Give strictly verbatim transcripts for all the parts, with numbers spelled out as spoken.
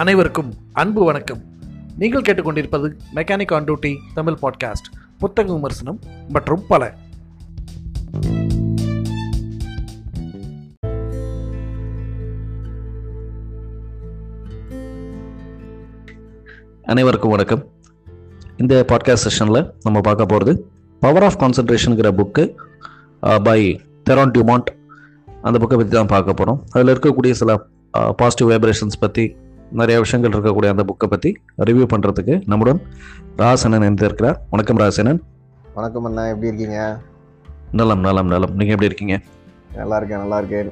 அனைவருக்கும் அன்பு வணக்கம். நீங்கள் கேட்டுக்கொண்டிருப்பது mechanic on duty Tamil podcast, புத்தக விமர்சனம் மற்றும் பல. அனைவருக்கும் வணக்கம். இந்த பாட்காஸ்ட் செஷனில் நம்ம பார்க்க போகிறது பவர் ஆஃப் கான்சன்ட்ரேஷனுங்கிற புக்கு பை தெரான் டுமாண்ட். அந்த புக்கை பற்றி தான் பார்க்க போகிறோம். அதில் இருக்கக்கூடிய சில பாசிட்டிவ் வைப்ரேஷன்ஸ் பற்றி நிறைய விஷயங்கள் இருக்கக்கூடிய அந்த புக்கை பற்றி ரிவ்யூ பண்ணுறதுக்கு நம்முடன் ராஜசேனன் எழுந்திருக்கிறார். வணக்கம் ராஜசேனன். வணக்கம் அண்ணா, எப்படி இருக்கீங்க? நலம் நலம் நலம். நீங்கள் எப்படி இருக்கீங்க? நல்லா இருக்கேன் நல்லா இருக்கேன்.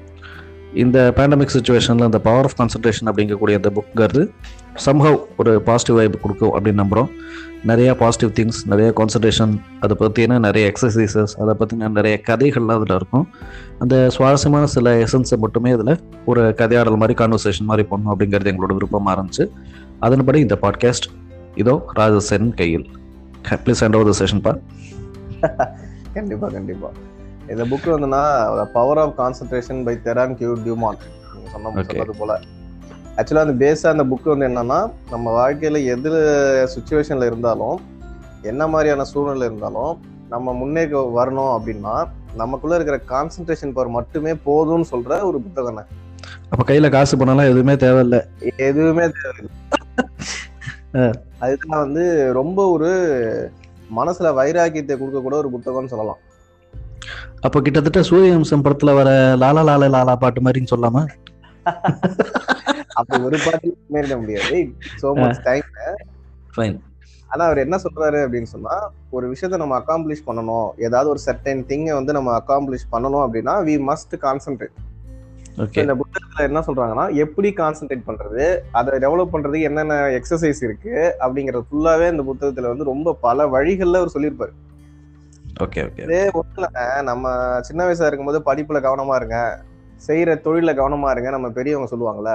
இந்த பேண்டமிக் சுச்சுவேஷனில் இந்த பவர் ஆஃப் கான்சன்ட்ரேஷன் அப்படிங்கக்கூடிய அந்த புக்குங்கிறது சம்ஹவ் ஒரு பாசிட்டிவ் வைப் கொடுக்கும் அப்படின்னு நம்புகிறோம். நிறையா பாசிட்டிவ் திங்ஸ், நிறைய கான்சன்ட்ரேஷன், அதை பற்றினா நிறைய எக்ஸசைசஸ், அதை பற்றின நிறைய கதைகள்லாம் அதில் இருக்கும். அந்த சுவாரஸ்யமான சில எசன்ஸை மட்டுமே அதில் ஒரு கதையாடல் மாதிரி, கான்வர்சேஷன் மாதிரி பண்ணணும் அப்படிங்கிறது எங்களோட விருப்பமாக இருந்துச்சு. அதன்படி இந்த பாட்காஸ்ட் இதோ ராஜசேனன் கையில். Please hand over the session பா. கண்டிப்பாக கண்டிப்பாக இந்த புக் வந்துன்னா power of concentration by Theron Dumont. நீங்கள் சொன்னது போல் ஆக்சுவலாக அந்த பேஸாக அந்த புக்கு வந்து என்னென்னா, நம்ம வாழ்க்கையில் எது சுச்சுவேஷனில் இருந்தாலும், என்ன மாதிரியான சூழ்நிலை இருந்தாலும், நம்ம முன்னேற்க வரணும் அப்படின்னா நமக்குள்ளே இருக்கிற கான்சன்ட்ரேஷன் பவர் மட்டுமே போதும்னு சொல்கிற ஒரு புத்தகம். அப்போ கையில் காசு பண்ணலாம், எதுவுமே தேவையில்லை, எதுவுமே தேவையில்லை. அதுதான் வந்து ரொம்ப ஒரு மனசில் வைராக்கியத்தை கொடுக்கக்கூட ஒரு புத்தகம்னு சொல்லலாம். அப்போ கிட்டத்தட்ட சூரியவம்சம் படத்தில் வர லாலா லாலா லாலா பாட்டு மாதிரின்னு சொல்லாமா? அப்ப ஒரு பாட்டு முடியாது. ஆனா அவர் என்ன சொல்றாரு அப்படின்னு சொன்னா, ஒரு விஷயத்த நம்ம அக்காம்ப்ளிஷ் பண்ணணும், ஏதாவது ஒரு சர்டன் திங்கை வந்து நம்ம அக்காம்ப்ளிஷ் பண்ணணும் அப்படின்னா வி மஸ்ட் கான்சென்ட்ரேட். இந்த புத்தகத்துல என்ன சொல்றாங்கன்னா, எப்படி கான்சென்ட்ரேட் பண்றது, அதை டெவலப் பண்றதுக்கு என்னென்ன எக்ஸசைஸ் இருக்கு அப்படிங்கறது ஃபுல்லாவே இந்த புத்தகத்துல வந்து ரொம்ப பல வழிகள்ல அவர் சொல்லியிருப்பாரு. நம்ம சின்ன வயசா இருக்கும்போது படிப்புல கவனமா இருங்க, செய்யற தொழில கவனமா இருங்க, நம்ம பெரியவங்க சொல்லுவாங்கல்ல,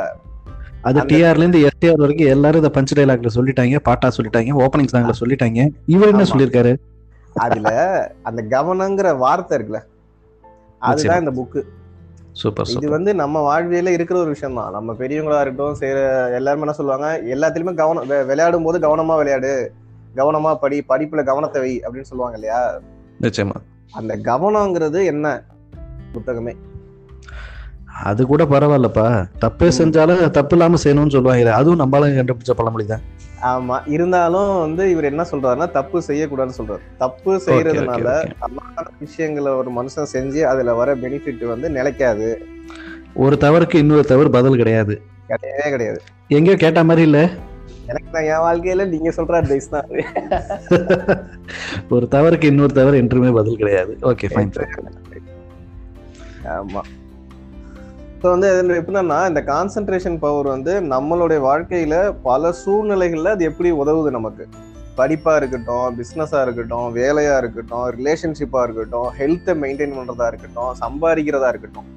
அது டிஆர்ல இருந்து எஸ்டிஆர் வரைக்கும் எல்லாரும் இதை பஞ்ச் டைலாக்ல சொல்லிட்டாங்க, பாட்டா சொல்லிட்டாங்க, ஓபனிங் சாங்ல சொல்லிட்டாங்க. இவர் என்ன சொல்லியிருக்காரு? அதுல அந்த கவனங்கிற வார்த்தை இருக்குல்ல, அதுதான் இந்த புக்கு. சூப்பர். இது வந்து நம்ம வாழ்வியல இருக்கிற ஒரு விஷயம் தான். நம்ம பெரியவங்களா இருக்கட்டும், செய்யற எல்லாருமே என்ன சொல்லுவாங்க, எல்லாத்துலயுமே கவனம், விளையாடும் போது கவனமா விளையாடு, கவனமா படி, படிப்புல கவனத்தை வை அப்படின்னு சொல்லுவாங்க இல்லையா? நிச்சயமா. அந்த கவனங்கிறது என்ன புத்தகமே. அது கூட பரவாயில்லப்பா, தப்பே செஞ்சாலும் தப்பு இல்லாம செய்யணும்னு சொல்லுவாங்க. அதுவும் நம்மளால கண்டுபிடிச்ச பழமொழிதான். ஆமா, இருந்தாலும் வந்து இவர் என்ன சொல்றாருன்னா, தப்பு செய்யக்கூடாதுன்னு சொல்றாரு. தப்பு செய்யறதுனால அல்லாத விஷயங்களை ஒரு மனுஷன் செஞ்சு அதுல வர பெனிஃபிட் வந்து நிலைக்காது. ஒரு தவறுக்கு இன்னொரு தவறு பதில் கிடையாது, கிடையவே கிடையாது. எங்கேயோ கேட்ட மாதிரி இல்ல, எனக்கு தான் என் வாழ்க்கையில நீங்க சொல்ற அட்வைஸ் தான், ஒரு தவறுக்கு இன்னொரு தவறு என்றுமே பதில் கிடையாது. Okay fine. ஆமா. ஸோ வந்து எப்படின்னா, இந்த கான்சன்ட்ரேஷன் பவர் வந்து நம்மளுடைய வாழ்க்கையில் பல சூழ்நிலைகளில் அது எப்படி உதவுது நமக்கு. படிப்பாக இருக்கட்டும், பிஸ்னஸாக இருக்கட்டும், வேலையாக இருக்கட்டும், ரிலேஷன்ஷிப்பாக இருக்கட்டும், ஹெல்த்தை மெயின்டைன் பண்ணுறதா இருக்கட்டும், சம்பாதிக்கிறதா இருக்கட்டும்,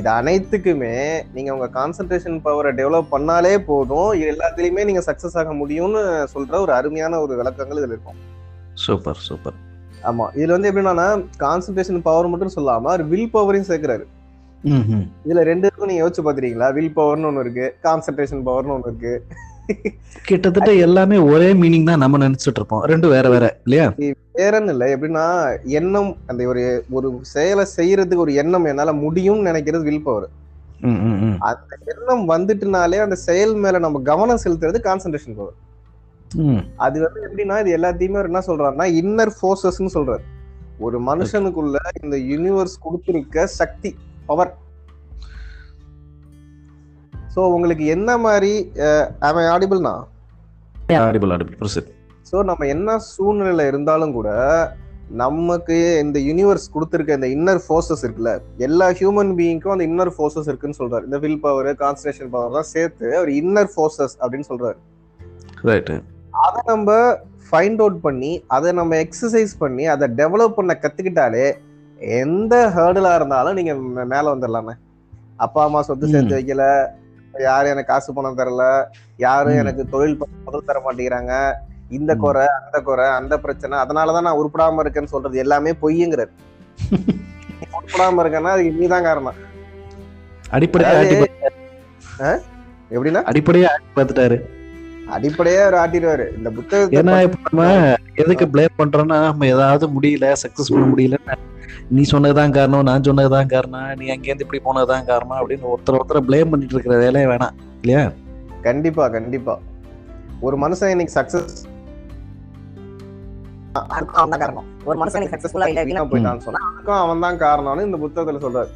இது அனைத்துக்குமே நீங்கள் உங்கள் கான்சன்ட்ரேஷன் பவரை டெவலப் பண்ணாலே போதும், இது எல்லாத்துலேயுமே நீங்கள் சக்ஸஸ் ஆக முடியும்னு சொல்கிற ஒரு அருமையான ஒரு விளக்கங்கள் இதில் இருக்கும். Super super. ஆமாம். இதில் வந்து எப்படின்னா, கான்சன்ட்ரேஷன் பவர் மட்டும் சொல்லாமல் ஒரு வில் பவரையும் சேர்க்குறாரு. இதுல ரெண்டு இருக்கும், நீங்க யோசிச்சு பாத்துறீங்களா? வில் பவர்னு ஒண்ணு இருக்கு, கான்சன்ட்ரேஷன் பவர்னு ஒண்ணு இருக்கு. கிட்டத்தட்ட எல்லாமே ஒரே மீனிங் தான் நம்ம நினைச்சிட்டு இருப்போம், ரெண்டும் வேற வேற இல்லையா? வேறன்னு இல்லை. எப்படின்னா, எண்ணம், அந்த ஒரு ஒரு செயலை செய்யறதுக்கு ஒரு எண்ணம் என்னால முடியும்னு நினைக்கிறது வில் பவர். அந்த எண்ணம் வந்துட்டுனாலே அந்த செயல் மேல நம்ம கவனம் செலுத்துறது கான்சன்ட்ரேஷன் பவர். அது வந்து எப்படின்னா, இது எல்லாத்தையுமே என்ன சொல்றாருன்னா இன்னர் ஃபோர்ஸஸ்ன்னு சொல்றாரு. ஒரு மனுஷனுக்குள்ள இந்த யூனிவர்ஸ் கொடுத்திருக்க சக்தி, பவர். சோ உங்களுக்கு என்ன மாதிரி am I audible now? Yeah, audible audible. Proceed. So நம்ம என்ன சூழ்நிலையில இருந்தாலும் கூட நமக்கு இந்த யூனிவர்ஸ் கொடுத்திருக்க இந்த இன்னர் ஃபோர்ஸஸ் இருக்குல்ல, எல்லா ஹியூமன் பீயிங்க்கும் அந்த இன்னர் ஃபோர்ஸஸ் இருக்குன்னு சொல்றாரு. இந்த வில் பவர், கான்சன்ட்ரேஷன் பவர் தான் சேர்த்து ஒரு இன்னர் ஃபோர்ஸஸ் அப்படின்னு சொல்றாரு. ரைட். அதை நம்ம ஃபைண்ட் அவுட் பண்ணி, அதை நம்ம எக்ஸசைஸ் பண்ணி, அதை டெவலப் பண்ண கத்துக்கிட்டாலே எந்த ஹேர்டலா இருந்தாலும் நீங்க மேல வந்துடலாமே. அப்பா அம்மா சொத்து சேர்த்து வைக்கல, யாரும் எனக்கு காசு பணம் தரல, யாரும் எனக்கு தொழில் பண்ண முதல் தர மாட்டேங்கிறாங்க, இந்த குறை அந்த குறை அந்த பிரச்சனை, அதனாலதான் நான் உருப்படாம இருக்கேன்னு சொல்றது எல்லாமே பொய்யுங்கிறது. உருப்படாம இருக்கேன்னா அதுக்கு நீதான் காரணம். அடிப்படையா எப்படின்னா அடிப்படையா பார்த்துட்டாரு, அடிப்படையா அவர் ஆட்டிடுவாரு இந்த புத்தகத்தை. ஏன்னா இப்ப நம்ம எதுக்கு பிளேம் பண்றோம்னா, நம்ம ஏதாவது முடியல, சக்சஸ் பண்ண முடியல, நீ சொன்னதுதான் காரணம், நான் சொன்னதுதான் காரணம், நீ அங்கேருந்து இப்படி போனதுதான் காரணம் அப்படின்னு ஒருத்தர் ஒருத்தரை பிளேம் பண்ணிட்டு இருக்கிற வேலையே வேணாம் இல்லையா? கண்டிப்பா கண்டிப்பா. ஒரு மனுஷன் இன்னைக்கு சக்சஸ் காரணம், ஒரு மனுஷன் இன்னைக்கு சக்சஸ்ஃபுல்லா இல்ல போயிட்டான்னு சொன்னா அவன் தான் காரணம்னு இந்த புத்தகத்துல சொல்றாரு.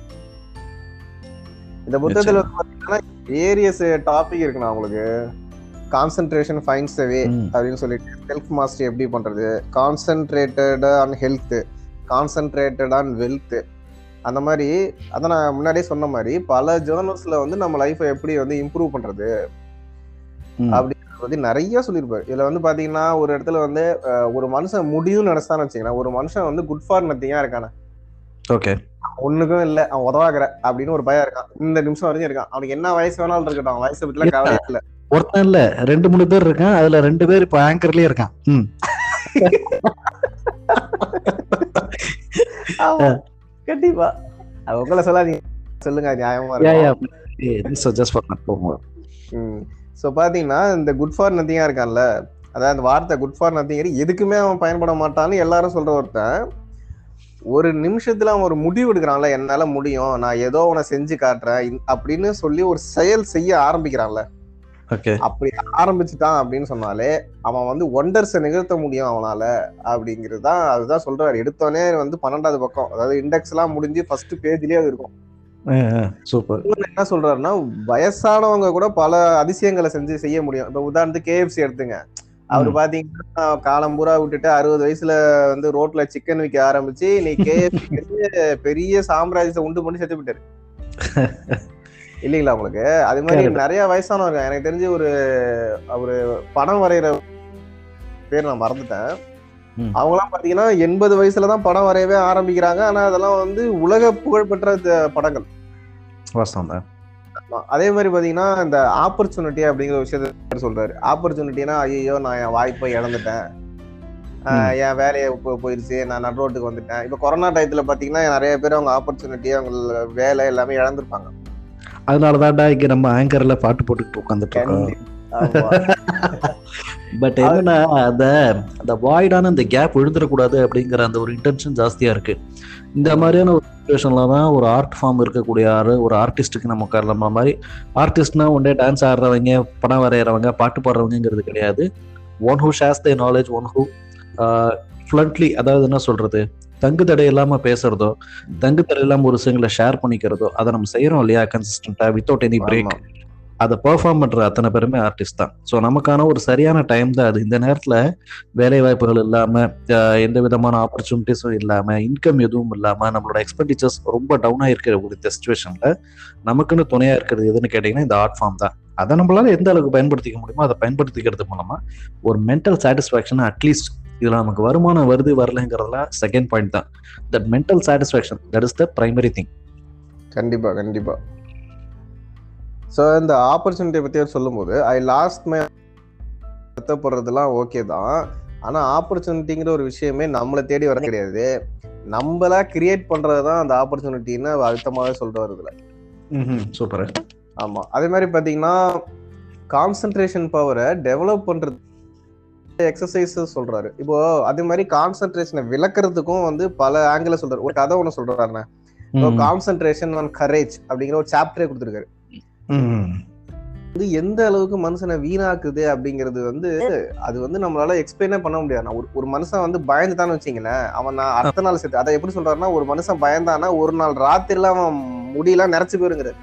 இந்த புத்தகத்துல பாத்தீங்கன்னா வேரியஸ் டாபிக் இருக்கு. நான் உங்களுக்கு கான்சென்ட்ரேஷன் ஃபைண்ட்ஸ் தி வே அப்படின்னு சொல்லிட்டு, செல்ஃப் மாஸ்டரி எப்படி பண்றது, concentrated on health, concentrated on wealth, அந்த மாதிரி. அதை நான் முன்னாடியே சொன்ன மாதிரி பல ஜேர்னல்ஸ்ல வந்து நம்ம லைஃபை எப்படி வந்து இம்ப்ரூவ் பண்றது அப்படின்றது வந்து நிறைய சொல்லியிருப்பாரு. இதுல வந்து பாத்தீங்கன்னா ஒரு இடத்துல வந்து ஒரு மனுஷன் முடியும் நடத்தான்னு வச்சுக்கோங்க, ஒரு மனுஷன் வந்து குட் ஃபார் நத்திங்கா இருக்கானே, ஓகே ஒண்ணுக்கும் இல்ல, அவன் உதவாக்குற அப்படின்னு ஒரு பையன் இருக்கான், இந்த நிமிஷம் வரைக்கும் இருக்கான், அவனுக்கு என்ன வயசு வேணாலும் இருக்கட்டும், அவன் வயசை பத்திலாம் கவலை இல்ல. ஒருத்தன் இல்ல ரெண்டு மூணு பேர் இருக்கான், அதுல ரெண்டு பேர் இப்ப ஆங்கர்லயே இருக்கான். கண்டிப்பா உங்களை சொல்லாதீங்க, சொல்லுங்க நியாயமா இருக்கும். ஸோ பாத்தீங்கன்னா இந்த குட் ஃபார் நத்திங்கா இருக்கான்ல, அதாவது அந்த வார்த்தை குட் ஃபார் நத்திங் எதுக்குமே அவன் பயன்பட மாட்டான்னு எல்லாரும் சொல்ற ஒருத்தன் ஒரு நிமிஷத்துல அவன் ஒரு முடிவு எடுக்கிறான்ல, என்னால முடியும், நான் ஏதோ உன செஞ்சு காட்டுறேன் அப்படின்னு சொல்லி ஒரு செயல் செய்ய ஆரம்பிக்கிறான்ல, அப்படி ஆரம்பிச்சுட்டான் அப்படின்னு சொன்னாலே அவன் வந்து ஒண்டர்ஸை நிகழ்த்த முடியும் அவனால அப்படிங்கிறது தான். அதுதான் சொல்றாரு. எடுத்தோடனே வந்து பன்னெண்டாவது பக்கம், அதாவது இண்டெக்ஸ் எல்லாம் முடிஞ்சு ஃபர்ஸ்ட் பேஜ்லயே அது இருக்கும். என்ன சொல்றாருன்னா, வயசானவங்க கூட பல அதிசயங்களை செஞ்சு செய்ய முடியும். இப்ப உதாரணத்துக்கு கேஎஃப்சி எடுத்துங்க, அவரு பாத்தீங்கன்னா காலம்பூரா விட்டுட்டு அறுபது வயசுல வந்து ரோட்ல சிக்கன் விற்க ஆரம்பிச்சு நீ கேஎஃப்சி பெரிய சாம்ராஜ்யத்தை உண்டு பண்ணி செத்து போயிட்டாரு இல்லைங்களா உங்களுக்கு? அது மாதிரி நிறைய வயசானவங்க, எனக்கு தெரிஞ்சு ஒரு ஒரு படம் வரைகிற பேர் நான் மறந்துட்டேன், அவங்களாம் பாத்தீங்கன்னா எண்பது வயசுலதான் படம் வரையவே ஆரம்பிக்கிறாங்க. ஆனா அதெல்லாம் வந்து உலக புகழ்பெற்ற படங்கள். அதே மாதிரி பாத்தீங்கன்னா இந்த ஆப்பர்ச்சுனிட்டி அப்படிங்கிற விஷயத்த சொல்றாரு. ஆப்பர்ச்சுனிட்டினா ஐயோ நான் என் வாய்ப்பை இழந்துட்டேன், என் வேலையை போயிருச்சு, நான் நடு ரோட்டுக்கு வந்துட்டேன். இப்ப கொரோனா டயத்துல பாத்தீங்கன்னா நிறைய பேர் அவங்க ஆப்பர்ச்சுனிட்டி, அவங்க வேலை எல்லாமே இழந்திருப்பாங்க. அதனாலதான்டா இங்க நம்ம ஆங்கர்ல பாட்டு போட்டுக்கிட்டு உட்காந்துட்டு இருக்கோம். பட் என்னன்னா அந்த அந்த வாய்டான அந்த கேப் விழுந்துடக்கூடாது அப்படிங்கிற அந்த ஒரு இன்டென்ஷன் ஜாஸ்தியா இருக்கு. இந்த மாதிரியான ஒரு சிச்சுவேஷன்ல தான் ஒரு ஆர்ட் ஃபார்ம் இருக்கக்கூடிய ஆறு ஒரு ஆர்டிஸ்டுக்கு நமக்கு நம்ம மாதிரி ஆர்டிஸ்ட்னா ஒன்றே டான்ஸ் ஆடுறவங்க, படம் வரைகிறவங்க, பாட்டு பாடுறவங்கிறது கிடையாது. One who shares the knowledge, one who fluently, அதாவது என்ன சொல்றது, தங்கு தடை இல்லாம பேசுறதோ, தங்கு தடை இல்லாம ஒரு விஷயங்களை ஷேர் பண்ணிக்கிறதோ, அதை நம்ம செய்யறோம் இல்லையா கன்சிஸ்டன்டா வித்தவுட் எனி பிரேக், அதை பெர்ஃபார்ம் பண்ற அத்தனை பேருமே ஆர்டிஸ்ட் தான். ஸோ நமக்கான ஒரு சரியான டைம் தான் அது. இந்த நேரத்துல வேலை வாய்ப்புகள் இல்லாம, எந்த விதமான ஆப்பர்ச்சுனிட்டிஸும் இல்லாம, இன்கம் எதுவும் இல்லாம, நம்மளோட எக்ஸ்பெண்டிச்சர்ஸ் ரொம்ப டவுன் ஆயிருக்கிற ஒரு சிச்சுவேஷன்ல நமக்குன்னு துணையா இருக்கிறது எதுன்னு கேட்டீங்கன்னா இந்த ஆர்ட் ஃபார்ம் தான். அதை நம்மளால எந்த அளவுக்கு பயன்படுத்திக்க முடியுமோ அதை பயன்படுத்திக்கிறது மூலமா ஒரு மென்டல் சாட்டிஸ்பாக்சன், அட்லீஸ்ட் இதுல நமக்கு வருமானம் வருது வரலங்கிறதுலாம் செகண்ட் பாயிண்ட் தான். That mental satisfaction, that is the primary thing. கண்டிப்பா கண்டிப்பா. ஸோ இந்த ஆப்பர்ச்சுனிட்டியை பற்றி சொல்லும் போது ஐ லாஸ்ட் மை கஷ்டப்படுறதுலாம் ஓகே தான், ஆனால் ஆப்பர்ச்சுனிட்டிங்கிற ஒரு விஷயமே நம்மளை தேடி வர கிடையாது, நம்மளா கிரியேட் பண்ணுறது தான் அந்த ஆப்பர்ச்சுனிட்டின்னு அழுத்தமாகவே சொல்லிட்டு வருதுல. ம் சூப்பர். ஆமாம். அதே மாதிரி பார்த்தீங்கன்னா கான்சன்ட்ரேஷன் பவரை டெவலப் பண்ணுறது எக்ஸசைஸ் சொல்றாரு. இப்போ அதே மாதிரி கான்சன்ட்ரேஷனை விளக்குறதுக்கும் வந்து பல ஆங்கிள் சொல்றாரு. ஒரு கதை ஒன்று சொல்றாருண்ணா, கான்சன்ட்ரேஷன் ஆன் கரேஜ் அப்படிங்கிற ஒரு சாப்டரே கொடுத்துருக்காரு. எந்த அளவுக்கு மனுஷனை வீணாக்குது அப்படிங்கிறது வந்து அது வந்து நம்மளால எக்ஸ்பிளைனே பண்ண முடியாது. ஒரு ஒரு மனுஷன் வந்து பயந்துட்டான்னு வச்சிங்களேன், அவன் நான் அடுத்த நாள் சேர்த்து அதை எப்படி சொல்றாருன்னா, ஒரு மனுஷன் பயந்தானா ஒரு நாள் ராத்திரில அவன் முடியெல்லாம் நிறைச்சு போயிருங்கிறது.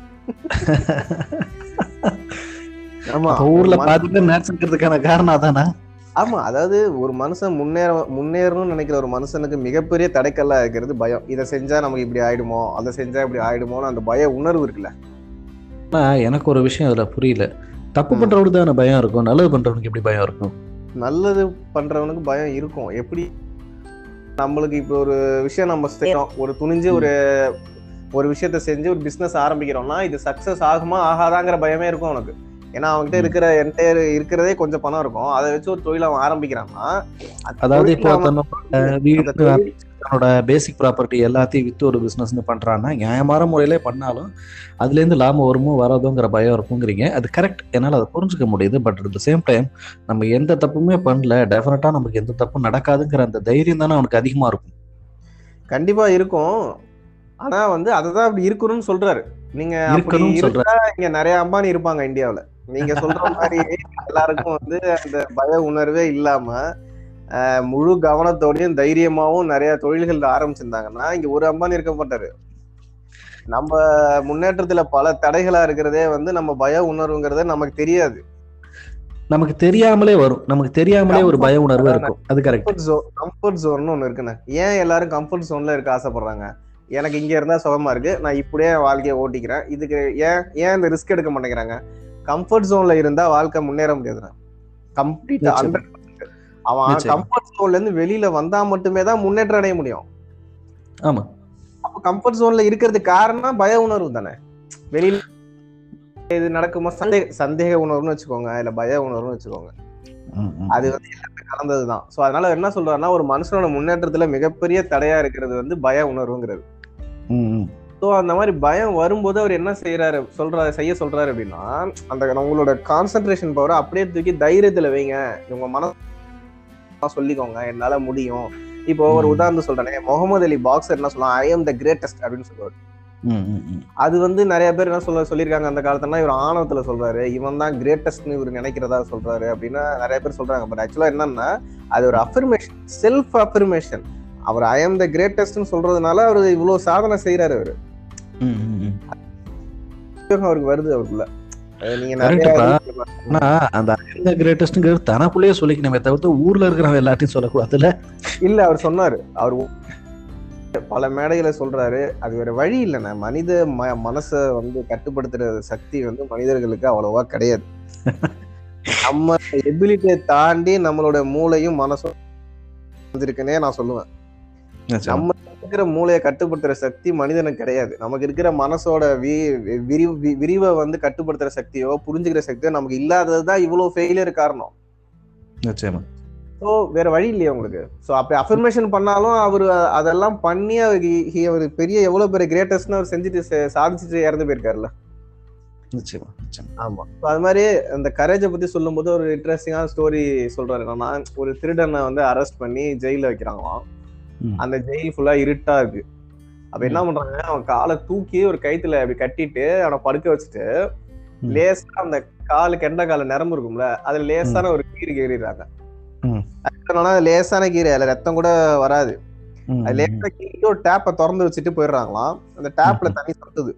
ஆமா, ஊர்ல பாத்துட்டு நிறைச்சுக்கிறதுக்கான காரணம் அதானா? ஆமா, அதாவது ஒரு மனுஷன் முன்னேற முன்னேறணும்னு நினைக்கிற ஒரு மனுஷனுக்கு மிகப்பெரிய தடைக்கல்லா இருக்கிறது பயம். இதை செஞ்சா நமக்கு இப்படி ஆயிடுமோ, அதை செஞ்சா இப்படி ஆயிடுமோன்னு அந்த பய உணர்வு இருக்குல்ல. எனக்கு ஒரு விஷயம் அதுல புரியல, தப்பு பண்றவனுக்கு தான பயம் இருக்கும், நல்லது பண்றவனுக்கு எப்படி பயம் இருக்கும்? நல்லது பண்றவனுக்கு பயம் இருக்கும். எப்படி நம்மளுக்கு இப்ப ஒரு விஷயம் நம்ம செய்யறோம், ஒரு துணிஞ்சு ஒரு ஒரு விஷயத்த செஞ்சு ஒரு பிசினஸ் ஆரம்பிக்கிறோம்னா இது சக்சஸ் ஆகுமா ஆகாதாங்கிற பயமே இருக்கும் அவனுக்கு. ஏன்னா அவங்ககிட்ட இருக்கிற என்டையர் இருக்கிறதே கொஞ்சம் பணம் இருக்கும், அதை வச்சு ஒரு தொழில் அவன் ஆரம்பிக்கிறான்னா, அதாவது தன்னோட பேசிக் ப்ராப்பர்ட்டி எல்லாத்தையும் விற்று ஒரு பிஸ்னஸ்ன்னு பண்ணுறான்னா நியாயமான முறையிலே பண்ணாலும் அதுலேருந்து லாபம் வருமோ வராதோங்கிற பயம் இருக்குங்கிறீங்க. அது கரெக்ட், என்னால் அதை புரிஞ்சுக்க முடியுது. But at the same time நம்ம எந்த தப்புமே பண்ணல, டெஃபினட்டாக நமக்கு எந்த தப்பும் நடக்காதுங்கிற அந்த தைரியம் தானே அவனுக்கு அதிகமாக இருக்கும். கண்டிப்பாக இருக்கும். ஆனால் வந்து அதை தான் அப்படி இருக்கணும்னு சொல்கிறாரு. நீங்கள் இருக்கணும்னு சொல்கிறா, இங்கே நிறைய அம்பானி இருப்பாங்க இந்தியாவில். நீங்கள் சொல்கிற மாதிரி எல்லாருக்கும் வந்து அந்த பய உணர்வே இல்லாமல் முழு கவனத்தோடையும் தைரியமாகவும் நிறைய தொழில்கள் ஆரம்பிச்சிருந்தாங்கன்னா இங்க ஒரு அம்பானி இருக்க மாட்டாரு. நம்ம முன்னேற்றத்துல பல தடைகளா இருக்கிறதே வந்து நம்ம பய உணர்வுங்கிறத நமக்கு தெரியாது, நமக்கு தெரியாமலே வரும், நமக்கு தெரியாமலே ஒரு பய உணர்வு இருக்கும். அது கரெக்ட். கம்ஃபர்ட் ஜோன் ஒண்ணு இருக்குண்ணா. ஏன் எல்லாரும் கம்ஃபர்ட் ஜோன்ல இருக்க ஆசைப்படுறாங்க? எனக்கு இங்க இருந்தா சுகமா இருக்கு, நான் இப்படியே வாழ்க்கையை ஓட்டிக்கிறேன். இதுக்கு ஏன் ஏன் இந்த ரிஸ்க் எடுக்க மாட்டேங்கிறாங்க? கம்ஃபர்ட் ஜோன்ல இருந்தா வாழ்க்கை முன்னேற முடியாதுண்ணா. கம்ப்ளீட்டா ஹண்ட்ரட் அவன் கம்ஃபர்ட் ஜோன்ல இருந்து வெளியில வந்தா மட்டுமே தான் முன்னேற்றம் அடைய முடியும். ஆமா, அப்ப கம்ஃபர்ட் ஜோன்ல இருக்கிறது காரணம் பய உணர்வு தானே. வெளியில இது நடக்குமா சந்தேக சந்தேக உணர்வுன்னு வச்சுக்கோங்க, இல்ல பய உணர்வுன்னு வச்சுக்கோங்க, அது வந்து எல்லாமே கலந்ததுதான். சோ அதனால என்ன சொல்றாருன்னா, ஒரு மனுஷனோட முன்னேற்றத்துல மிகப்பெரிய தடையா இருக்கிறது வந்து பய உணர்வுங்கிறது. ஸோ அந்த மாதிரி பயம் வரும்போது அவர் என்ன செய்யறாரு சொல்ற செய்ய சொல்றாரு அப்படின்னா, அந்த உங்களோட கான்சென்ட்ரேஷன் பவரை அப்படியே தூக்கி தைரியத்துல வைங்க. இவங்க மன சொல்லிக்கோங்க, என்னால முடியும். இப்போ ஒரு உதாரணம் சொல்றேன், முகமது அலி பாக்ஸர் என்ன சொல்லலாம், ஐ எம் தி கிரேட்டஸ்ட் அப்படின்னு சொல்லுவாரு. அது வந்து நிறைய பேர் என்ன சொல்ல சொல்லியிருக்காங்க அந்த காலத்துல, இவர் ஆணவத்துல சொல்றாரு, இவன் தான் கிரேட்டஸ்ட்னு இவர் நினைக்கிறதா சொல்றாரு அப்படின்னு நிறைய பேர் சொல்றாங்க. பட் ஆக்சுவலா என்னன்னா, அது ஒரு அஃபர்மேஷன், செல்ஃப் அஃபர்மேஷன். அவர் ஐ எம் தி கிரேட்டஸ்ட்னு சொல்றதுனால அவரு இவ்வளவு சாதனை செய்யறாரு. அவரு அவருக்கு வருது அவருக்குள்ள. தனக்குள்ளேயே சொல்லிக்கணுமே தவிர்த்து ஊர்ல இருக்கிறவங்க எல்லாத்தையும் சொல்லக்கூடாதுல. இல்ல அவர் சொன்னாரு, அவர் பல மேடைகளை சொல்றாரு, அது வேற வழி இல்லைன்னா மனித மனசை வந்து கட்டுப்படுத்துற சக்தி வந்து மனிதர்களுக்கு அவ்வளவா கிடையாது. நம்ம எபிலிட்டியை தாண்டி நம்மளோட மூளையும் மனசும் வந்துருக்குன்னே நான் சொல்லுவேன். நம்ம இருக்கிற மூளையை கட்டுப்படுத்துற சக்தி மனிதனுக்கு கிடையாது. நமக்கு இருக்கிற மனசோட விரிவை வந்து கட்டுப்படுத்துற சக்தியோ புரிஞ்சுக்கிற சக்தியோ நமக்கு இல்லாததுதான் இவ்வளவு ஃபெயிலியர் காரணம். ஸோ வேற வழி இல்லையா உங்களுக்கு? ஸோ அப்படி அஃபர்மேஷன் பண்ணாலும் அவர் அதெல்லாம் பண்ணி அவருக்கு அவர் பெரிய எவ்வளவு பெரிய கிரேட்டஸ்ட்னு அவர் செஞ்சுட்டு சாதிச்சுட்டு இறந்து போயிருக்காருல்ல. நிச்சயமா, ஆமா. அது மாதிரி அந்த கரேஜை பத்தி சொல்லும் போது ஒரு இன்ட்ரெஸ்டிங்கான ஸ்டோரி சொல்றாரு. நான் ஒரு திருடனை வந்து அரெஸ்ட் பண்ணி ஜெயில வைக்கிறாங்களாம். அந்த ஜெயில் ஃபுல்லா இருட்டா இருக்கு. அப்ப என்ன பண்றாங்க, அவன் காலை தூக்கி ஒரு கயித்துல அப்படி கட்டிட்டு அவனை படுக்க வச்சுட்டு லேசா அந்த காலு கெண்ட கால நிரம்பு இருக்கும்ல, அதுல லேசான ஒரு கீரை கீறிடுறாங்க. லேசான கீரை, அதுல ரத்தம் கூட வராது. அது லேசா கீரிட்டு ஒரு டேப்பை திறந்து வச்சுட்டு போயிடுறாங்களாம். அந்த டேப்ல தண்ணி சொட்டுது.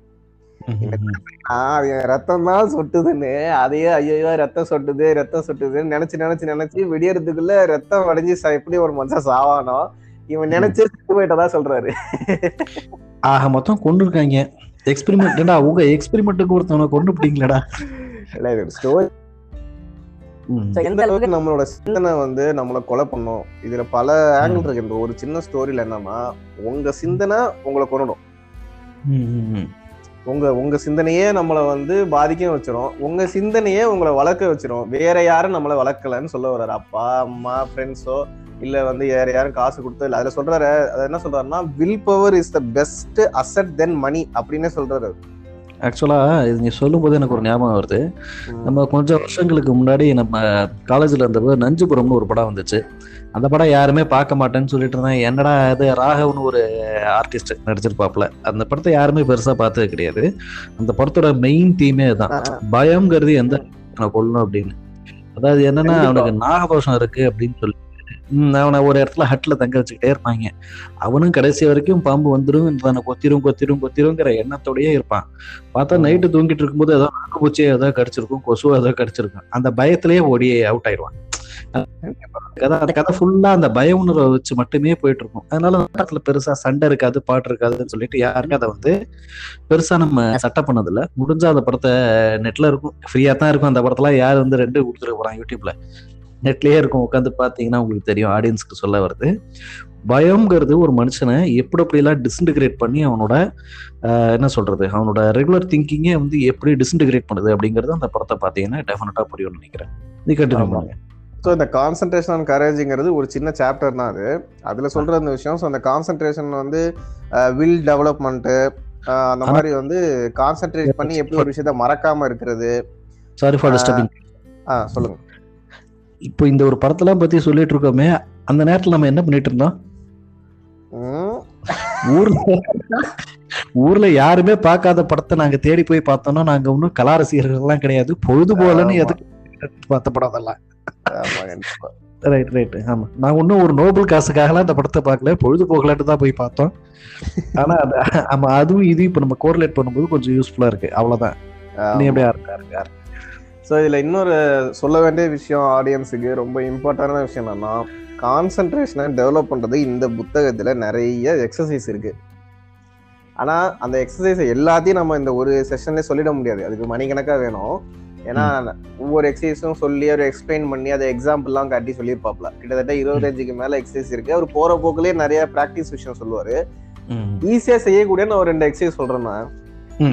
ரத்தம் தான் சொட்டுதுன்னு அதையே ஐயோ ரத்தம் சொட்டுது ரத்தம் சொட்டுதுன்னு நினைச்சு நினைச்சு நினைச்சு விடியறதுக்குள்ள ரத்தம் வடைஞ்சு எப்படி ஒரு மனுஷன் சாவானோ இவன் நினைச்சு போயிட்டதா சொல்றாரு. ஆக மொத்தம் கொண்டு இருக்காங்க எக்ஸ்பெரிமெண்ட். உங்க எக்ஸ்பெரிமெண்ட்டுக்கு ஒருத்தவனை கொண்டு போட்டீங்களா? நம்மளோட சிந்தனை வந்து நம்மளை கொலை பண்ணும். இதுல பல ஆங்கிள் இருக்கின்ற ஒரு சின்ன ஸ்டோரியில என்னன்னா, உங்க சிந்தனை உங்களை கொன்னுடும். உங்க உங்க சிந்தனையே நம்மளை வந்து பாதிக்க வச்சிரும். உங்க சிந்தனையே உங்களை வளர்க்க வச்சிரும். வேற யாரும் நம்மளை வளர்க்கலன்னு சொல்ல வர்றாரு. அப்பா அம்மா ஃப்ரெண்ட்ஸோ இல்ல வந்து வேற யாரும் காசு கொடுத்தோ இல்ல. அதுல சொல்றாரு, அது என்ன சொல்றாருன்னா, will power is the best asset than money அப்படின்னு சொல்றாரு. ஆக்சுவலா இது நீ சொல்லும் போது எனக்கு ஒரு ஞாபகம் வருது. நம்ம கொஞ்சம் வருஷங்களுக்கு முன்னாடி நம்ம காலேஜ்ல இருந்தப்போ நஞ்சுபுரம்னு ஒரு படம் வந்துச்சு. அந்த படம் யாருமே பார்க்க மாட்டேன்னு சொல்லிட்டு இருந்தேன். என்னடா அது, ராகவன் ஒரு ஆர்டிஸ்ட் நடிச்சிருப்பாப்புல. அந்த படத்தை யாருமே பெருசா பார்த்தது கிடையாது. அந்த படத்தோட மெயின் தீமே தான், பயம்ங்கிறது எந்த கொள்ளணும் அப்படின்னு. அதாவது என்னன்னா, அவனுக்கு நாகபோஷம் இருக்கு அப்படின்னு சொல்லி அவனை ஒரு இடத்துல ஹட்ல தங்க வச்சுக்கிட்டே இருப்பாங்க. அவனும் கடைசி வரைக்கும் பாம்பு வந்துடும் தன்னை கொத்திரும் கொத்திரும் கொத்திருங்கிற எண்ணத்தோடயே இருப்பான். பார்த்தா நைட்டு தூங்கிட்டு இருக்கும்போது ஏதோ நாக்குப்பூச்சியை ஏதோ கடிச்சிருக்கும், கொசுவோ ஏதோ கடிச்சிருக்கும். அந்த பயத்திலேயே ஓடியே அவுட் ஆயிடுவான். அந்த கதை ஃபுல்லா அந்த பய உணர்வை வச்சு மட்டுமே போயிட்டு இருக்கும். அதனால இடத்துல பெருசா சண்டை இருக்காது, பாட்டு இருக்காதுன்னு சொல்லிட்டு யாருமே அதை வந்து பெருசா நம்ம சட்டை பண்ணது இல்லை. முடிஞ்ச அந்த படத்தை நெட்ல இருக்கும், ஃப்ரீயா தான் இருக்கும். அந்த படத்துல யாரு வந்து ரெண்டு கொடுத்துட்டு போறாங்க, யூடியூப்ல நெட்லேயே இருக்கும். உட்காந்து பார்த்தீங்கன்னா உங்களுக்கு தெரியும். ஆடியன்ஸுக்கு சொல்ல வருது, பயம்ங்கிறது ஒரு மனுஷனை எப்படி எப்படிலாம் டிஸ்இன்டிகிரேட் பண்ணி அவனோட என்ன சொல்றது, அவனோட ரெகுலர் திங்கிங்கே வந்து எப்படி டிஸ்இன்டிகிரேட் பண்ணுது அப்படிங்கிறது அந்த படத்தை பார்த்தீங்கன்னா டெஃபினட்டா புரியும்னு நினைக்கிறேன். நீ கண்டிப்பாக. ஸோ இந்த கான்சன்ட்ரேஷன் ஆன் கரேஜுங்கிறது ஒரு சின்ன சாப்டர் தான் அது, அதில் சொல்கிற அந்த விஷயம். ஸோ அந்த கான்சன்ட்ரேஷன் வந்து வில் டெவலப்மெண்ட்டு, அந்த மாதிரி வந்து கான்சன்ட்ரேட் பண்ணி எப்படி ஒரு விஷயத்த மறக்காமல் இருக்கிறது. Sorry for disturbing. ஆ சொல்லுங்கள். இப்போ இந்த ஒரு படத்தெல்லாம் பற்றி சொல்லிட்டு இருக்கோமே, அந்த நேரத்தில் நம்ம என்ன பண்ணிட்டு இருந்தோம்? ஊரில் ஊரில் யாருமே பார்க்காத படத்தை நாங்கள் தேடி போய் பார்த்தோம்னா, நாங்கள் ஒன்றும் கலா ரசிகர்கள்லாம் கிடையாது, பொழுதுபோலன்னு எதுக்கு பார்த்த படம் அதெல்லாம். ரைட் ரைட் ஆமா, நான் ஒன்றும் ஒரு நோபல் காசுக்காகலாம் அந்த படத்தை பார்க்கல, பொழுது போகலாட்டு தான் போய் பார்த்தோம். ஆனா அது ஆமா, அதுவும் இது இப்போ நம்ம கோரிலேட் பண்ணும்போது கொஞ்சம் யூஸ்ஃபுல்லா இருக்கு, அவ்வளவுதான். ஸோ இதுல இன்னொரு சொல்ல வேண்டிய விஷயம், ஆடியன்ஸுக்கு ரொம்ப இம்பார்ட்டன்டான விஷயம் என்னன்னா, கான்சன்ட்ரேஷனை டெவலப் பண்றது இந்த புத்தகத்துல நிறைய எக்ஸசைஸ் இருக்கு. ஆனா அந்த எக்ஸசைஸ் எல்லாத்தையும் நம்ம இந்த ஒரு செஷன்ல சொல்லிட முடியாது, அதுக்கு மணிக்கணக்கா வேணும். ஏன்னா ஒவ்வொரு எக்ஸசைஸும் சொல்லி அவர் எக்ஸ்பிளைன் பண்ணி அதை எக்ஸாம்பிள்லாம் காட்டி சொல்லியிருப்பாப்ல. கிட்டத்தட்ட இருபத்தஞ்சுக்கு மேல எக்ஸசைஸ் இருக்கு. அவர் போற போக்குலயே நிறைய பிராக்டிஸ் விஷயம் சொல்லுவாரு, ஈஸியா செய்யக்கூடிய. நான் ஒரு ரெண்டு எக்ஸசைஸ் சொல்றேன்னா,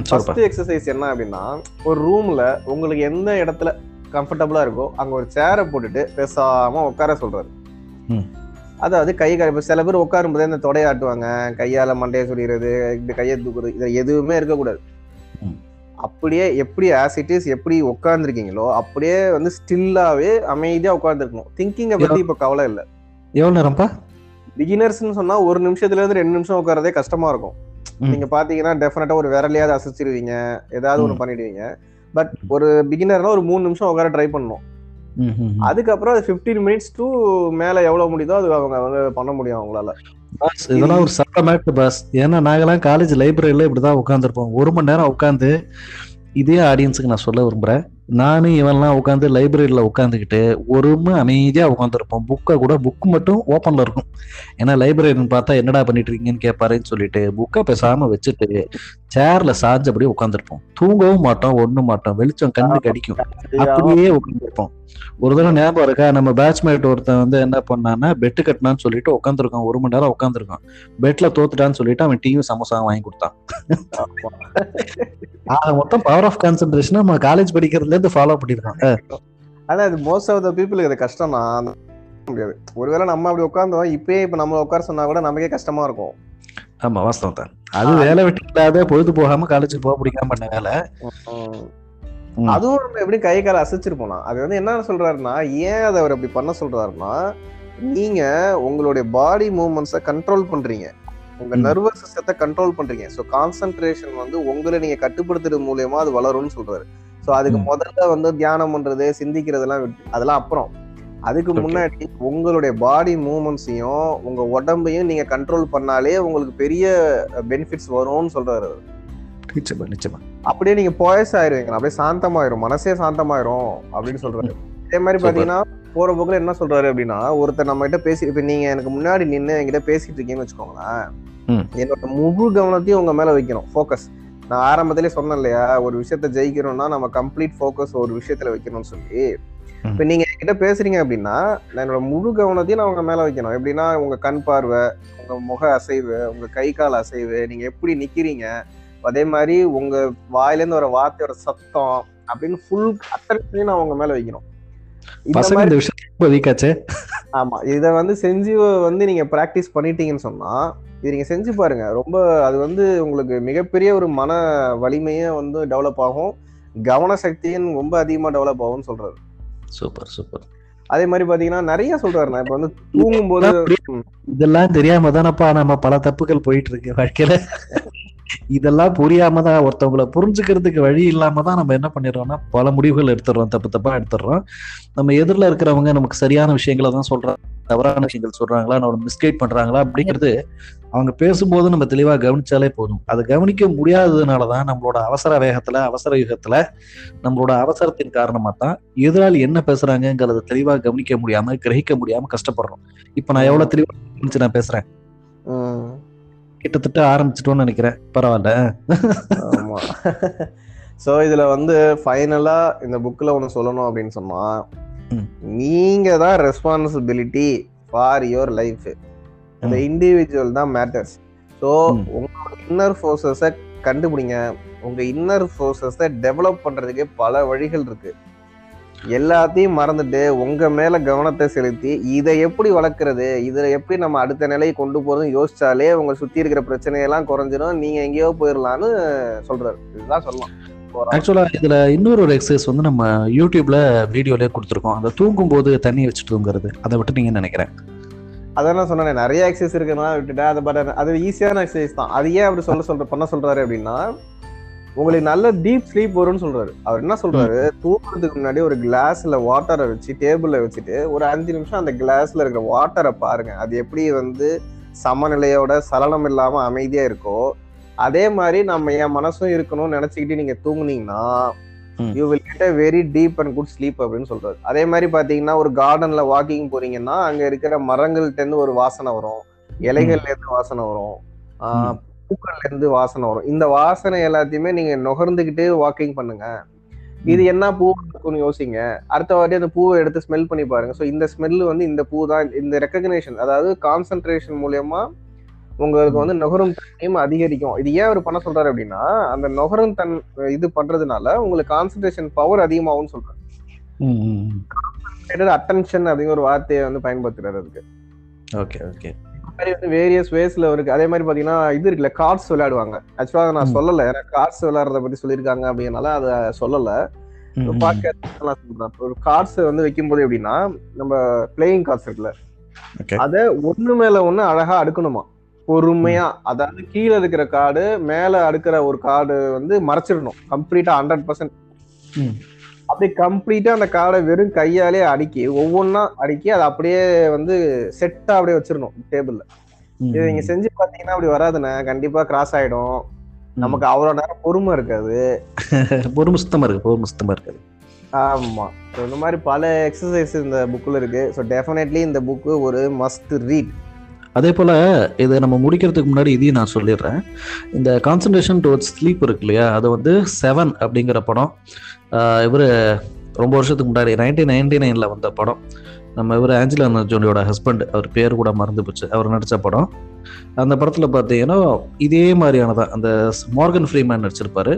ஃபர்ஸ்ட் எக்ஸசைஸ் என்ன அப்படின்னா, ஒரு ரூம்ல உங்களுக்கு எந்த இடத்துல கம்ஃபர்டபுளா இருக்கோ அங்க ஒரு சேரை போட்டுட்டு பேசாம உட்கார சொல்றாரு. அதாவது கை கால், இப்போ சில பேர் உட்காரும்போதே இந்த தொடையாட்டுவாங்க, கையால மண்டையை சொல்லிடுறது, இப்படி கையை தூக்குறது, இதை எதுவுமே இருக்கக்கூடாது. அப்படியே எப்படி ஆசிட்டிஸ் எப்படி உட்காந்துருக்கீங்களோ அப்படியே வந்து ஸ்டில்லாவே அமைதியா உட்காந்துருக்கணும். திங்கிங்கை பத்தி இப்ப கவலை இல்லை. எவ்வளவு நேரம்ப்பா? பிகினர்ஸ்ன்னு சொன்னா ஒரு நிமிஷத்துல இருந்து ரெண்டு நிமிஷம் உட்காரதே கஷ்டமா இருக்கும். நீங்க பாத்தீங்கன்னா டெஃபினட்டா ஒரு விரலையாவது அசைச்சிருவீங்க, ஏதாவது ஒண்ணு பண்ணிடுவீங்க. பட் ஒரு பிகினர்னா ஒரு மூணு நிமிஷம் உட்கார ட்ரை பண்ணணும். அதுக்கப்புறம் அது பிப்டீன் மினிட்ஸ் டூ மேல எவ்வளவு முடியுதோ அது அவங்க வந்து பண்ண முடியும் அவங்களால. இதெல்லாம் ஒரு சட்டமேட்டு பாஸ். ஏன்னா நாங்கெல்லாம் காலேஜ் லைப்ரரியில இப்படிதான் உட்காந்துருப்போம் ஒரு மணி நேரம் உட்காந்து. இதே ஆடியன்ஸுக்கு நான் சொல்ல விரும்புறேன், நானும் இவன்லாம் உட்காந்து லைப்ரரியில உட்காந்துக்கிட்டு ஒரு அமைதியா உட்காந்துருப்போம். புக்கை கூட புக்கு மட்டும் ஓப்பன்ல இருக்கும். ஏன்னா லைப்ரரின்னு பார்த்தா என்னடா பண்ணிட்டு இருக்கீங்கன்னு கேட்பாருன்னு சொல்லிட்டு புக்கை பேசாம வச்சுட்டு சேர்ல சாஞ்சபடி உட்காந்துருப்போம். தூங்கவும் மாட்டோம், ஒண்ணும் மாட்டோம், வெளிச்சம் கண்ணு கடிக்கும், அப்படியே உட்காந்துருப்போம். ஒரு தடவை ஞாபகம் இருக்கா, நம்ம பேட்ச்மேட் ஒருத்தன் வந்து என்ன பண்ணான்னா, பெட்டு கட்டினான்னு சொல்லிட்டு உட்காந்துருக்கான், ஒரு மணி நேரம் உட்காந்துருக்கான். பெட்ல தோத்துட்டான்னு சொல்லிட்டு அவன் டீயும் சமோசாவும் வாங்கி கொடுத்தான். ஆனா மொத்தம் பவர் ஆஃப் கான்சன்ட்ரேஷன் நம்ம காலேஜ் படிக்கிறதுல இருந்து ஃபாலோ பண்ணிருக்காங்க. ஆனா அது மோஸ்ட் ஆஃப் த பீப்புளுக்கு அது கஷ்டம் தான், முடியாது. ஒருவேளை நம்ம அப்படி உட்காந்தோம் இப்பயே, இப்ப நம்ம உட்கார சொன்னா கூட நமக்கே கஷ்டமா இருக்கும். ஆமா வாஸ்தவம் தான். அது வேலை வெட்டி இல்லாத, பொழுது போகாம காலேஜுக்கு போக பிடிக்காம பண்ண வேலை. அதுவும் நம்ம எப்படி கை கால அசைச்சிருப்போம். அது வந்து என்ன சொல்றாருன்னா, ஏன் அதை அவர் அப்படி பண்ண சொல்றாருன்னா, நீங்க உங்களுடைய பாடி மூவ்மெண்ட்ஸை கண்ட்ரோல் பண்றீங்க, உங்க நர்வஸ் சிஸ்டத்தை கண்ட்ரோல் பண்றீங்க. ஸோ கான்சன்ட்ரேஷன் வந்து உங்களை நீங்க கட்டுப்படுத்துறது மூலமா அது வளரும்னு சொல்றாரு. ஸோ அதுக்கு முதல்ல வந்து தியானம் பண்றது, சிந்திக்கிறதுலாம் அதெல்லாம் அப்புறம். அதுக்கு முன்னாடி உங்களுடைய பாடி மூவ்மெண்ட்ஸையும் உங்க உடம்பையும் நீங்க கண்ட்ரோல் பண்ணாலே உங்களுக்கு பெரிய பெனிஃபிட்ஸ் வரும்னு சொல்றாரு. நிச்சயமா நிச்சயமா. அப்படியே நீங்க போயஸ் ஆயிருவீங்க, அப்படியே சாந்தமாயிரும், மனசே சாந்தமாயிரும் அப்படின்னு சொல்றாரு. இதே மாதிரி பாத்தீங்கன்னா போற போக்குல என்ன சொல்றாரு அப்படின்னா, ஒருத்தர் நம்ம கிட்ட பேசி, இப்ப நீங்க எனக்கு முன்னாடி நின்று என்கிட்ட பேசிட்டு இருக்கீங்கன்னு வச்சுக்கோங்களேன், என்னோட முழு கவனத்தையும் உங்க மேல வைக்கணும், ஃபோக்கஸ். நான் ஆரம்பத்திலே சொன்னேன் இல்லையா, ஒரு விஷயத்த ஜெயிக்கணும்னா நம்ம கம்ப்ளீட் ஃபோக்கஸ் ஒரு விஷயத்துல வைக்கணும்னு சொல்லி. இப்ப நீங்க என்கிட்ட பேசுறீங்க அப்படின்னா என்னோட முழு கவனத்தையும் நான் உங்க மேல வைக்கணும். எப்படின்னா உங்க கண் பார்வை, உங்க முக அசைவு, உங்க கை கால் அசைவு, நீங்க எப்படி நிக்கிறீங்க, அதே மாதிரி உங்க வாயிலேருந்து வர வார்த்தையோட சத்தம் அப்படின்னு ஃபுல் அட்டென்ஷனையும் நான் உங்க மேல வைக்கணும். ஆமா, இதை வந்து செஞ்சு வந்து நீங்க பிராக்டிஸ் பண்ணிட்டீங்கன்னு சொன்னா, இது நீங்க செஞ்சு பாருங்க, ரொம்ப அது வந்து உங்களுக்கு மிகப்பெரிய ஒரு மன வலிமையை வந்து டெவலப் ஆகும், கவன சக்தியும் ரொம்ப அதிகமா டெவலப் ஆகும்னு சொல்றாரு. Super super. அதே மாதிரி பாத்தீங்கன்னா நிறைய சொல்றாருண்ணா, இப்ப வந்து தூங்கும் போது இதெல்லாம் தெரியாம தானப்பா நம்ம பல தப்புகள் போயிட்டு இருக்கு வாழ்க்கையில. இதெல்லாம் புரியாம தான், ஒருத்தவங்களை புரிஞ்சுக்கிறதுக்கு வழி இல்லாம தான் நம்ம என்ன பண்ணிடுறோம்னா பல முடிவுகள் எடுத்துடுறோம், தப்பு தப்பா எடுத்துடுறோம். நம்ம எதிரில இருக்கிறவங்க நமக்கு சரியான விஷயங்களை தான் சொல்றாங்க, தவறான விஷயங்கள் சொல்றாங்களா, நம்ம மிஸ்கைட் பண்றாங்களா அப்படிங்கிறது அவங்க பேசும்போது நம்ம தெளிவா கவனிச்சாலே போதும். அதை கவனிக்க முடியாததுனாலதான் நம்மளோட அவசர வேகத்துல, அவசர யுகத்துல, நம்மளோட அவசரத்தின் காரணமா தான் எதிராளி என்ன பேசுறாங்கிறத தெளிவா கவனிக்க முடியாம, கிரகிக்க முடியாம கஷ்டப்படுறோம். இப்ப நான் எவ்வளவு தெளிவா கவனிச்சு நான் பேசுறேன், கிட்டத்தட்ட ஆரம்பிச்சிட்டோம்னு நினைக்கிறேன். பரவாயில்ல. ஆமா. சோ இதுல வந்து ஃபைனலா இந்த புக்ல ஒன்னு சொல்லணும் அப்படின்னு சொன்னா, நீங்க தான் ரெஸ்பான்சிபிலிட்டி ஃபார் யுவர் லைஃப். அந்த இண்டிவிஜுவல் தான் மேட்டர்ஸ். ஸோ உங்களோட இன்னர் ஃபோர்ஸஸை கண்டுபிடிங்க. உங்க இன்னர் ஃபோர்ஸஸை டெவலப் பண்றதுக்கு பல வழிகள் இருக்கு. எல்லாத்தையும் மறந்துட்டு உங்கள் மேலே கவனத்தை செலுத்தி இதை எப்படி வளர்க்குறது, இதில் எப்படி நம்ம அடுத்த நிலையை கொண்டு போகிறதுன்னு யோசித்தாலே உங்களை சுற்றி இருக்கிற பிரச்சனையெல்லாம் குறைஞ்சிடும், நீங்கள் எங்கேயோ போயிடலான்னு சொல்கிறாரு. இதுதான் சொல்லலாம். ஆக்சுவலாக இதில் இன்னொரு ஒரு எக்ஸசைஸ் வந்து நம்ம யூடியூப்பில் வீடியோலேயே கொடுத்துருக்கோம், அந்த தூங்கும்போது தண்ணி வச்சு தூங்குறது. அதை விட்டு நீங்கள் நினைக்கிறேன் அதெல்லாம் சொன்னேன் நிறைய எக்ஸசைஸ் இருக்குன்னா விட்டுட்டா அதை பட் அது ஈஸியான எக்ஸசைஸ் தான். அது ஏன் அப்படி சொல்ல சொல்ற பண்ண சொல்கிறாரு அப்படின்னா உங்களுக்கு நல்ல டீப் ஸ்லீப் வரும்னு சொல்றாரு. அவர் என்ன சொல்றாரு, தூங்குறதுக்கு முன்னாடி ஒரு கிளாஸ்ல வாட்டரை வச்சு டேபிள்ல வச்சுட்டு ஒரு அஞ்சு நிமிஷம் அந்த கிளாஸ்ல இருக்கிற வாட்டரை பாருங்க. அது எப்படி வந்து சமநிலையோட சலனம் இல்லாம அமைதியா இருக்கோ அதே மாதிரி நம்ம என் மனசும் இருக்கணும்னு நினைச்சுக்கிட்டு நீங்க தூங்குனீங்கன்னா you will get a very deep and good sleep அப்படின்னு சொல்றாரு. அதே மாதிரி பாத்தீங்கன்னா ஒரு கார்டன்ல வாக்கிங் போறீங்கன்னா அங்க இருக்கிற மரங்கள்ட்ட இருந்து ஒரு வாசனை வரும், இலைகள்ல இருந்து வாசனை வரும், ஆஹ் பூக்கள்ல இருந்து வாசனை வரும். இந்த வாசனை எல்லாத்தையுமே நீங்க நுகர்ந்துகிட்டே வாக்கிங் பண்ணுங்க. இது என்ன பூ இருக்குன்னு யோசிங்க, அடுத்த வாட்டி அந்த பூவை எடுத்து ஸ்மெல் பண்ணி பாருங்க. ஸோ இந்த ஸ்மெல் வந்து இந்த பூ தான். இந்த ரெக்கக்னேஷன், அதாவது கான்சென்ட்ரேஷன் மூலயமா உங்களுக்கு வந்து நுகரும் தன்மையும் அதிகரிக்கும். இது ஏன் அவர் பண்ண சொல்றாரு அப்படின்னா அந்த நுகரும் தன் இது பண்றதுனால உங்களுக்கு கான்சென்ட்ரேஷன் பவர் அதிகமாகும்னு சொல்றாரு. அட்டென்ஷன் அப்படிங்கிற ஒரு வார்த்தையை வந்து பயன்படுத்துறாரு அதுக்கு. ஓகே ஓகே வேரியஸ் வேஸ்ல இருக்கு. அதே மாதிரி பாத்தீங்கன்னா இது இருக்குல்ல, கார்ட்ஸ் விளையாடுவாங்க. ஆக்சுவலாக நான் சொல்லலை, ஏன்னா கார்ட்ஸ் விளையாடுறத பத்தி சொல்லியிருக்காங்க அப்படின்னால அதை சொல்லலை. ஒரு கார்ட்ஸ் வந்து வைக்கும்போது எப்படின்னா நம்ம பிளேயிங் கார்ட்ஸ் இருக்குல்ல, அதை ஒண்ணு மேல ஒண்ணு அழகா அடுக்கணுமா பொறுமையா. அதாவது கீழே இருக்கிற கார்டு மேல அடுக்கிற ஒரு கார்டு வந்து மறைச்சிடணும் கம்ப்ளீட்டா ஹண்ட்ரட் பர்சன்ட். அப்படி கம்ப்ளீட்டா அந்த கார்டை வெறும் கையாலே அடுக்கி ஒவ்வொன்னா அடுக்கி அதை அப்படியே வந்து செட்டா அப்படியே வச்சிடணும் டேபிள்ல. இதை நீங்க செஞ்சு பாத்தீங்கன்னா அப்படி வராதுன்னா கண்டிப்பா கிராஸ் ஆயிடும். நமக்கு அவ்வளவு நேரம் பொறுமை இருக்காது, பொறுமை சுத்தமா இருக்கு, பொறுமை சுத்தமா இருக்காது. ஆமா, இந்த மாதிரி பல எக்ஸசைஸ் இந்த புக்ல இருக்கு. ஸோ டெஃபினெட்லி இந்த புக்கு ஒரு மஸ்ட் ரீட். அதே போல் இதை நம்ம முடிக்கிறதுக்கு முன்னாடி இதையும் நான் சொல்லிடுறேன். இந்த கான்சன்ட்ரேஷன் டுவர்ட்ஸ் ஸ்லீப் இருக்கு இல்லையா, அதை வந்து செவன் அப்படிங்கிற படம், இவர் ரொம்ப வருஷத்துக்கு முன்னாடி நைன்டீன் நைன்டி நைனில் வந்த படம். நம்ம இவர் ஆஞ்சலினா ஜோலியோட ஹஸ்பண்ட், அவர் பேர் கூட மறந்து போச்சு, அவர் நடித்த படம். அந்த படத்தில் பார்த்தீங்கன்னா இதே மாதிரியானதான், அந்த மார்கன் ஃப்ரீமேன் நடிச்சிருப்பார்,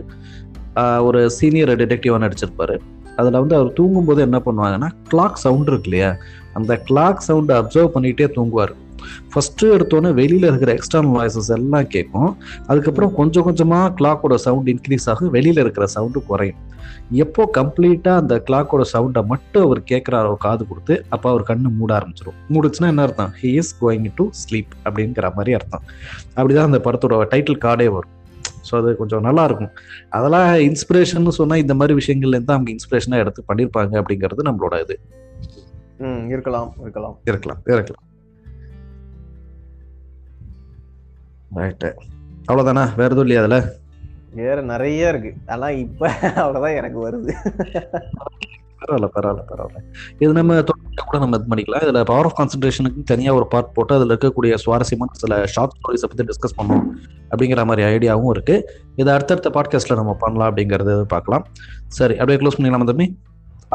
ஒரு சீனியர் டிடெக்டிவாக நடிச்சிருப்பார். அதில் வந்து அவர் தூங்கும்போது என்ன பண்ணுவாங்கன்னா கிளாக் சவுண்ட் இருக்கு இல்லையா, அந்த கிளாக் சவுண்டை அப்சர்வ் பண்ணிகிட்டே தூங்குவார். ஃபஸ்ட்டு எடுத்தோன்னே வெளியில் இருக்கிற எக்ஸ்டர்னல் வாய்ஸஸ் எல்லாம் கேட்கும், அதுக்கப்புறம் கொஞ்சம் கொஞ்சமாக கிளாக்கோட சவுண்ட் இன்க்ரீஸ் ஆகும், வெளியில் இருக்கிற சவுண்டு குறையும். எப்போ கம்ப்ளீட்டாக அந்த கிளாக்கோட சவுண்டை மட்டும் அவர் கேட்குறாரோ காது கொடுத்து, அப்போ அவர் கண்ணு மூட ஆரம்பிச்சிடும். மூடுச்சுன்னா என்ன அர்த்தம், he is going to sleep அப்படிங்கிற மாதிரி அர்த்தம். அப்படிதான் அந்த படத்தோட டைட்டில் கார்டே வரும். ஸோ அது கொஞ்சம் நல்லாயிருக்கும். அதெல்லாம் இன்ஸ்பிரேஷன் சொன்னால் இந்த மாதிரி விஷயங்கள்லேருந்து அவங்க இன்ஸ்பிரேஷனாக எடுத்து பண்ணியிருப்பாங்க அப்படிங்கிறது நம்மளோட இது. ம் இருக்கலாம் இருக்கலாம் இருக்கலாம் இருக்கலாம் ரைட்டு, அவ்வளோதானா? வேறு எதுவும் இல்லையா? அதில் வேறு நிறைய இருக்குது, அதெல்லாம் இப்போ அவ்வளோதான் எனக்கு வருது. பரவாயில்ல பரவாயில்ல பரவாயில்ல இது நம்ம தொடர்ந்து கூட நம்ம இது பண்ணிக்கலாம். இதில் பவர் ஆஃப் கான்சன்ட்ரேஷனுக்கு தனியாக ஒரு பார்ட் போட்டு அதில் இருக்கக்கூடிய சுவாரஸ்யமான சில ஷார்ட் ஸ்டோரிஸை பற்றி டிஸ்கஸ் பண்ணணும் அப்படிங்கிற மாதிரி ஐடியாவும் இருக்குது. இதை அடுத்தடுத்த பாட்காஸ்ட்டில் நம்ம பண்ணலாம் அப்படிங்கிறது பார்க்கலாம். சரி, அப்படியே க்ளோஸ் பண்ணிக்கலாமா தம்பி?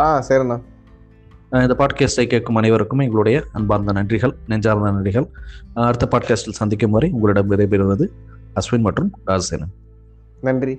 ஆ சரிண்ணா. இந்த பாட்காஸ்ட்டை கேட்கும் அனைவருக்கும் எங்களுடைய அன்பார்ந்த நன்றிகள், நெஞ்சார்ந்த நன்றிகள். அடுத்த பாட்காஸ்டில் சந்திக்கும் வரை உங்களிடம் விடைபெறுவது அஸ்வின் மற்றும் ராஜசேனன். நன்றி.